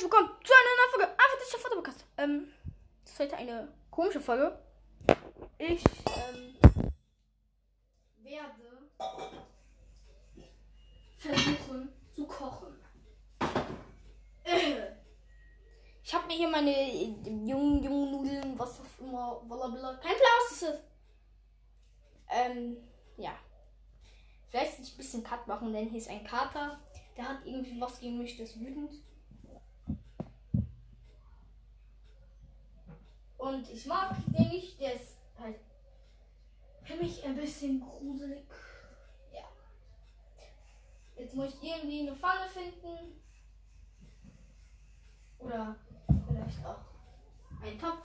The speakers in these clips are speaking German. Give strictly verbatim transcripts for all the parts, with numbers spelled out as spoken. herzlich willkommen zu einer neuen Folge Einfach das Vaterpodcast. Ähm, das ist heute eine komische Folge. Ich, ähm, werde versuchen zu kochen. Ich habe mir hier meine jungen, jungen Nudeln, was auch immer, blablabla. Kein Blaus ist es. Ähm, ja. Vielleicht ein bisschen Cut machen, denn hier ist ein Kater. Der hat irgendwie was gegen mich, das ist wütend. Und ich mag den nicht, der ist halt für mich ein bisschen gruselig. Ja. Jetzt muss ich irgendwie eine Pfanne finden. Oder vielleicht auch einen Topf,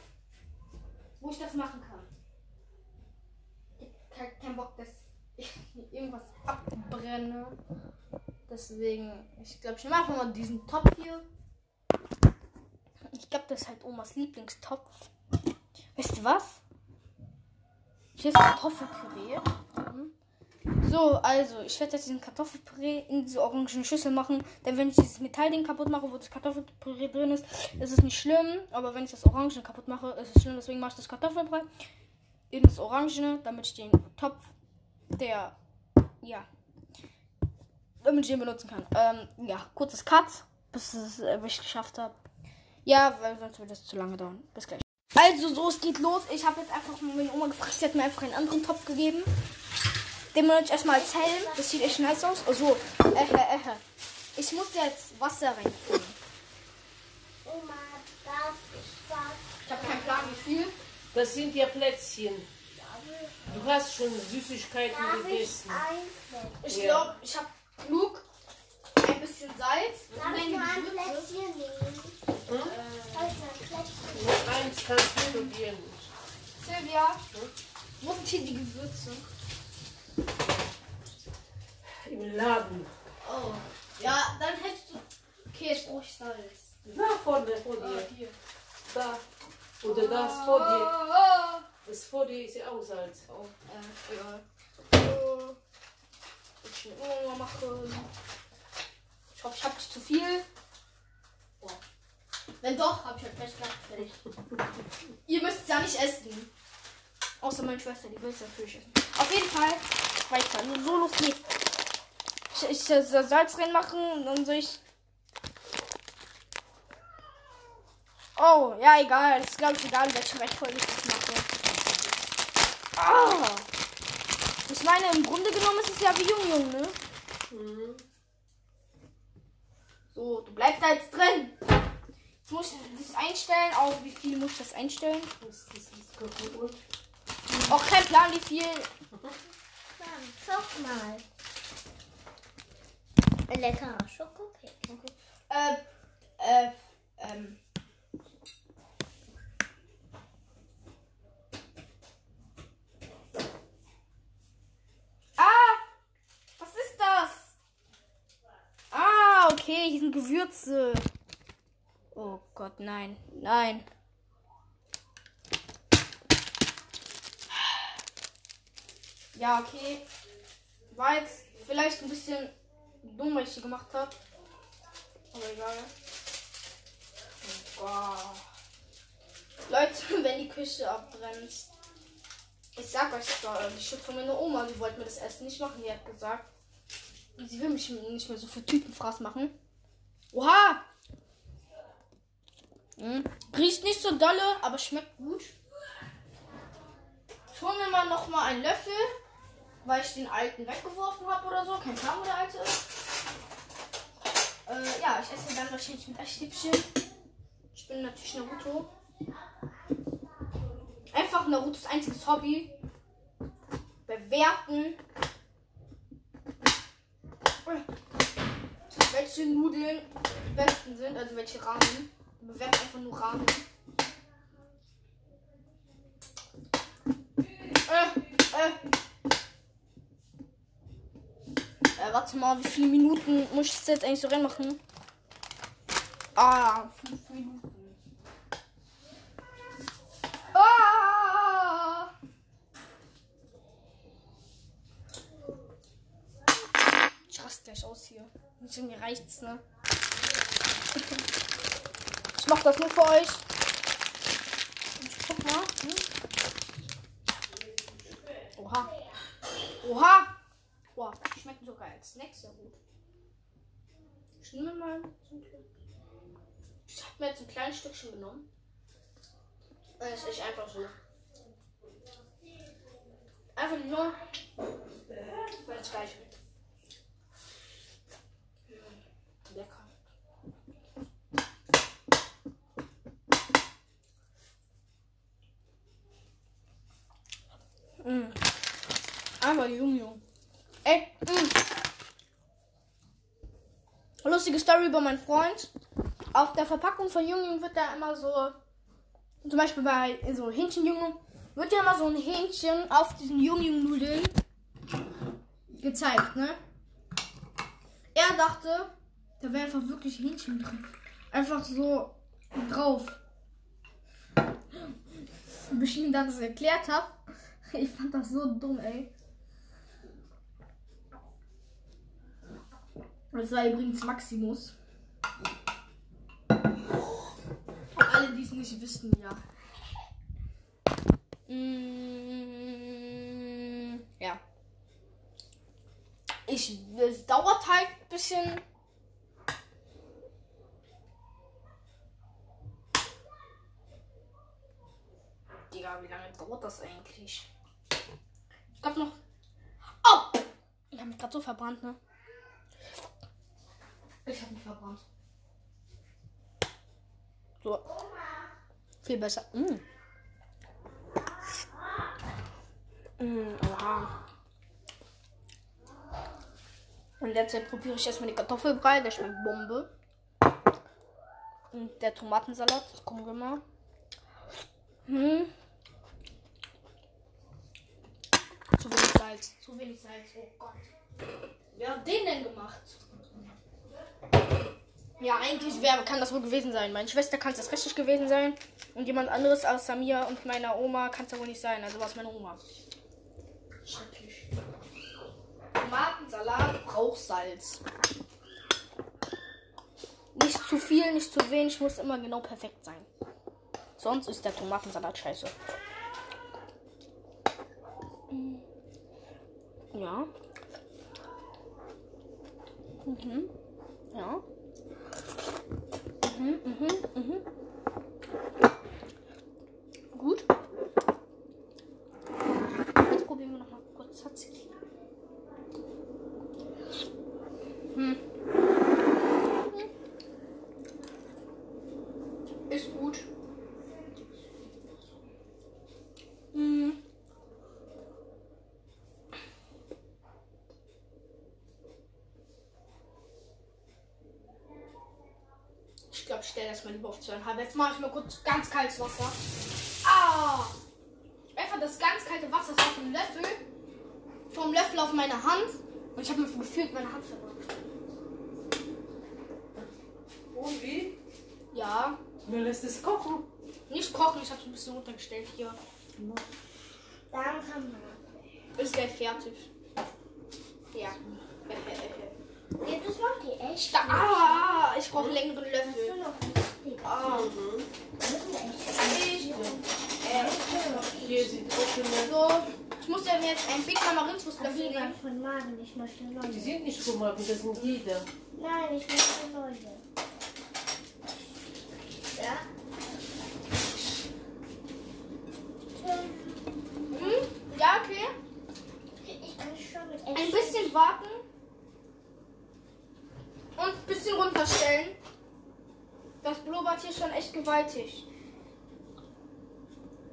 wo ich das machen kann. Ich hab keinen Bock, dass ich irgendwas abbrenne. Deswegen, ich glaube, ich nehme einfach mal diesen Topf hier. Ich glaube, das ist halt Omas Lieblingstopf. Weißt du was? Hier ist Kartoffelpüree. So, also, ich werde jetzt diesen Kartoffelpüree in diese orangen Schüssel machen. Denn wenn ich dieses Metallding kaputt mache, wo das Kartoffelpüree drin ist, ist es nicht schlimm. Aber wenn ich das Orangen kaputt mache, ist es schlimm. Deswegen mache ich das Kartoffelbrei in das Orangene, damit ich den Topf, der, ja... damit ich den benutzen kann. Ähm, ja, kurzes Cut, bis ich es geschafft habe. Ja, weil sonst würde das zu lange dauern. Bis gleich. Also, so, es geht los. Ich habe jetzt einfach meine Oma gefragt, sie hat mir einfach einen anderen Topf gegeben. Den benutze ich erstmal als Helm. Das sieht echt nice aus. Also, äh, äh, äh. ich muss jetzt Wasser reinfüllen. Oma, darf ich das? Ich habe keinen Plan, wie viel. Das sind ja Plätzchen. Du hast schon Süßigkeiten gegessen. Ich glaube, ich habe Klug, ein bisschen Salz. Darf ich mal ein Plätzchen nehmen? Hm? Äh, noch eins kannst du probieren. Silvia, hm? Wo sind hier die Gewürze? Im Laden. Oh. Ja, dann hättest du... Okay, jetzt brauche ich Salz. Da, vorne, vor dir. Oh, hier. Da. Oder oh. Da ist vor dir. Oh. Das vor dir ist ja auch Salz. Oh, äh, egal. Oh. Oh, machen. Ich hoffe, ich habe nicht zu viel. Oh. Wenn doch, habe ich halt gleich gedacht, fertig. Ihr müsst es ja nicht essen. Außer meine Schwester, die will es natürlich essen. Auf jeden Fall weiter. So, los geht's. Ich, ich soll Salz reinmachen und dann soll ich... Oh, ja, egal. Das ist, glaube ich, egal, welche Reihenfolge ich das mache. Ah! Oh. Ich meine, im Grunde genommen ist es ja wie Jung-Jung, ne? Mhm. So, du bleibst da jetzt drin. Jetzt muss ich das einstellen. Auf wie viel muss ich das einstellen? Das, das, das Auch kein Plan, wie viel. Schau mal. Ein leckerer Schokokek. Okay. Äh, äh, ähm. Okay, hier sind Gewürze. Oh Gott, nein, nein. Ja, okay. War jetzt vielleicht ein bisschen dumm, was ich hier gemacht habe. Aber egal. Oh Gott. Leute, wenn die Küche abbrennt. Ich sag euch das, die Schuld von meiner Oma, die wollte mir das Essen nicht machen, die hat gesagt. Sie will mich nicht mehr so für Tütenfraß machen. Oha! Hm. Riecht nicht so dolle, aber schmeckt gut. Ich hole mir mal nochmal einen Löffel, weil ich den alten weggeworfen habe oder so. Kein Plan, wo der alte ist. Äh, ja, ich esse dann wahrscheinlich mit Essstäbchen. Ich bin natürlich Naruto. Einfach Narutos einziges Hobby. Bewerten. Welche Nudeln die besten sind, also welche Ramen. Bewerten einfach nur Ramen. Äh, äh. Äh, warte mal, wie viele Minuten muss ich das jetzt eigentlich so reinmachen? Ah, fünf Minuten. Ah! Ich raste gleich aus hier. Mir reicht's, ne? Ich mach das nur für euch. Guck mal. Hm? Oha. Oha. Boah, die schmecken sogar als Snacks sehr gut. Ich nehme mal. Ich habe mir jetzt ein kleines Stückchen genommen. Das ist echt einfach so. Einfach nur. Weil es gleich. Lecker. Mm. Aber jung, jung. Ey, mm. Lustige Story über meinen Freund. Auf der Verpackung von Jung Jung wird da immer so, zum Beispiel bei so Hähnchenjunge, wird ja immer so ein Hähnchen auf diesen Jung Jung Nudeln gezeigt, ne? Er dachte, da wäre einfach wirklich Hähnchen drin. Einfach so drauf. Bis ich ihm das erklärt habe. Ich fand das so dumm, ey. Das war übrigens Maximus. Und alle, die es nicht wissen, ja. Mm, ja. Ich, es dauert halt ein bisschen. Digga, wie lange dauert das eigentlich? Ich glaube noch. Oh! Ich habe mich gerade so verbrannt, ne? Ich habe mich verbrannt. So. Viel besser. Mm. Mm, oha. Und derzeit probiere ich erstmal den Kartoffelbrei. Der schmeckt Bombe. Und der Tomatensalat. Gucken wir mal. Hm. Zu wenig Salz. Zu wenig Salz. Oh Gott. Wer hat den denn gemacht? Ja, eigentlich, wer kann das wohl gewesen sein? Meine Schwester kann es das richtig gewesen sein. Und jemand anderes außer mir und meiner Oma kann es ja wohl nicht sein. Also war es meine Oma. Schrecklich. Tomatensalat braucht Salz. Nicht zu viel, nicht zu wenig, muss immer genau perfekt sein. Sonst ist der Tomatensalat scheiße. Ja. Mhm. Ja. Mhm, mhm, mhm. Gut. Jetzt probieren wir nochmal kurz tatsächlich. Hm. Ist gut. Hm. Ich glaube, ich stelle das mal lieber auf zweieinhalb. Jetzt mache ich mal kurz ganz kaltes Wasser. Ah! Einfach das ganz kalte Wasser ist auf dem Löffel. Vom Löffel auf meine Hand. Und ich habe mir gefühlt meine Hand verbrannt. Und wie? Ja. Du lässt es kochen. Nicht kochen, ich habe es ein bisschen runtergestellt hier. Danke. Ist gleich fertig. Ja. Ja, das macht die echt. Da, ah, ich brauche längeren Löffel. Ah, mhm. Ich, äh, hier sieht so, ich muss ja jetzt ein Big Mama Rindswurst-Löffel nehmen. Von Magen, ich möchte neue. Die sind nicht Kummer, das sind die da. Nein, ich möchte neue. Ja? Hm? Ja, okay. Ich kann schon mit ein bisschen warten. Und ein bisschen runterstellen. Das blubbert hier schon echt gewaltig.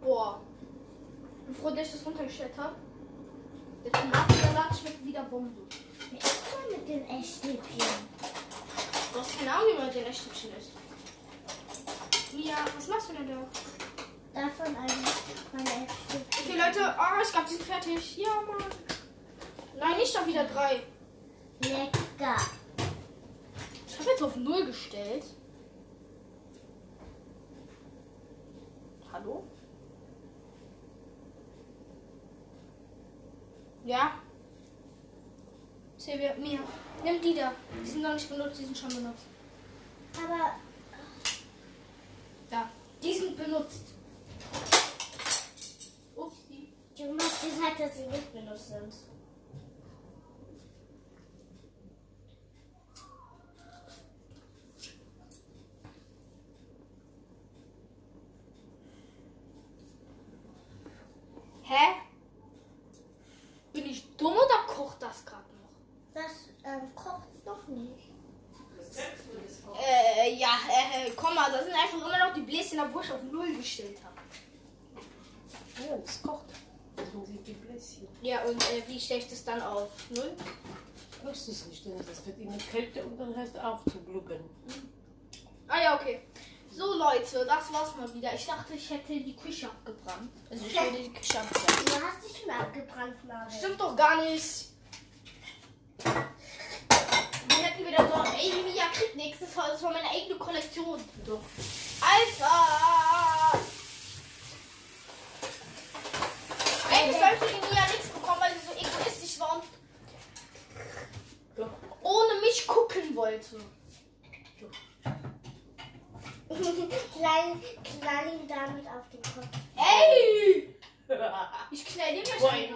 Boah. Ich bin froh, dass ich das runtergestellt habe. Der Tomatensalat schmeckt wieder Bombe. Wer isst denn mit den Echtstäbchen? Du hast keine Ahnung, wie man mit den Echtstäbchen isst. Mia, was machst du denn da? Davon ein, meine Echtstäbchen. Okay, Leute. Oh, ich glaube, die sind fertig. Ja, Mann. Nein, nicht doch wieder drei. Lecker. Ich habe jetzt auf null gestellt. Hallo? Ja? Silvia, Mia, nimm die da. Die sind noch nicht benutzt, die sind schon benutzt. Aber Da, die sind benutzt. Ups, die. Du hast gesagt, dass sie nicht benutzt sind. Hä? Bin ich dumm oder kocht das gerade noch? Das ähm, kocht noch nicht. Äh, ja, äh, komm mal, da sind einfach immer noch die Bläschen, obwohl ich auf null gestellt habe. Ja, das kocht. Deswegen sind die Bläschen. Ja, und äh, wie stelle ich das dann auf null? Du musst es nicht, denn das wird in der Kälte und dann heißt aufzuglubben. Mhm. Ah ja, okay. So Leute, das war's mal wieder. Ich dachte, ich hätte die Küche abgebrannt. Also ich würde die Küche abgebrannt. Du hast dich schon abgebrannt, Mario. Stimmt doch gar nicht. Wir hätten wieder so, ey, Emilia kriegt nichts. Das war, das war meine eigene Kollektion. Doch. Alter! Ey, ich sollte Emilia nichts bekommen, weil sie so egoistisch war und doch. Ohne mich gucken wollte. Doch. Klein, knall ihn damit auf den Kopf. Ey! Ich knall den wahrscheinlich.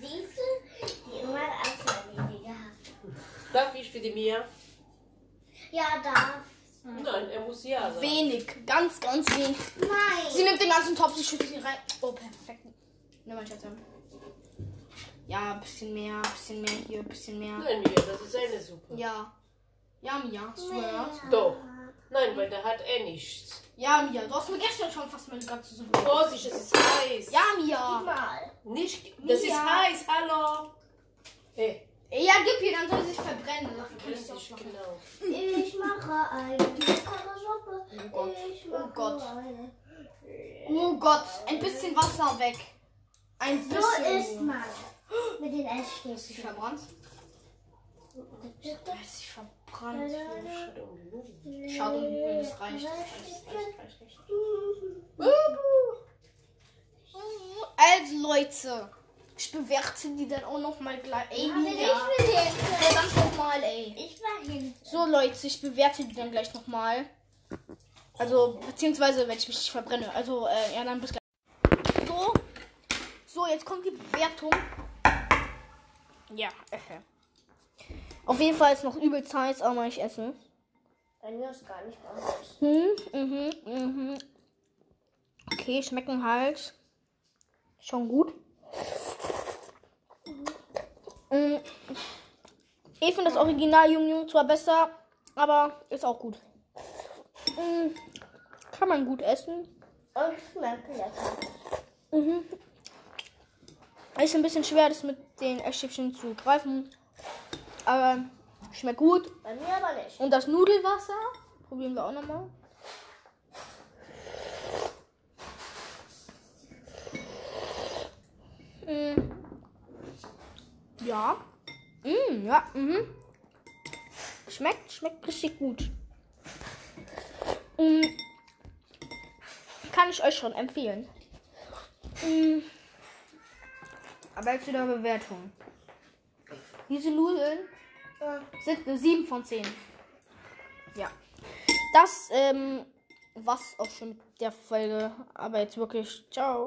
Siehst du? Die immer auswendig gehabt. Darf ich für die Mia? Ja, darf. Nein, er muss ja sagen. Wenig, ganz, ganz wenig. Nein. Sie nimmt den ganzen Topf, sie schüttet ihn rein. Oh, perfekt. Nimm mal Schatz an. Ja, ein bisschen mehr, ein bisschen mehr hier, ein bisschen mehr. Nein, Mia, das ist eine Suppe. Ja. Ja, Mia, hast du gehört? Doch. Nein, weil der hat eh nichts. Ja, Mia, du hast mir gestern schon fast meine ganze Suppe. Vorsicht, es ist heiß. Ja, Mia. Mal. Nicht, das Mia. Ist heiß, hallo. Hey. Ja, gib hier, dann soll sie sich verbrennen. Dann kann ich das machen. Genau. Ich mache eine Suppe. Oh Gott. Oh Gott. Oh Gott, ein bisschen Wasser weg. Ein bisschen. So ist man. Mit den Essen. Hast du dich verbrannt? Ich hab dich verbrannt. Brand. Schade um die Mühe, das reicht. Also Leute, ich bewerte die dann auch nochmal gleich. Ey, ja, Mia. Ich will jetzt. Ja, ganz nochmal, ey. Ich war hin. So Leute, ich bewerte die dann gleich nochmal. Also, beziehungsweise, wenn ich mich nicht verbrenne. Also, äh, ja, dann bis gleich. So. So, jetzt kommt die Bewertung. Ja, okay. Auf jeden Fall ist noch übelst heiß, aber ich esse. Bei mir ist gar nicht anders. Hm, mhm, mhm. Okay, schmecken halt schon gut. Mhm. Ich finde das Original Jung Jung zwar besser, aber ist auch gut. Mhm. Kann man gut essen. Und schmeckt lecker. Mhm. Ist ein bisschen schwer, das mit den Essstäbchen zu greifen. Aber schmeckt gut. Bei mir aber nicht. Und das Nudelwasser probieren wir auch nochmal. Mm. Ja. Mm, ja. Mhm. Schmeckt, schmeckt richtig gut. Mm. Kann ich euch schon empfehlen. Mm. Aber jetzt wieder Bewertung. Diese Nudeln sind eine sieben von zehn. Ja. Das ähm, war's auch schon mit der Folge. Aber jetzt wirklich, ciao.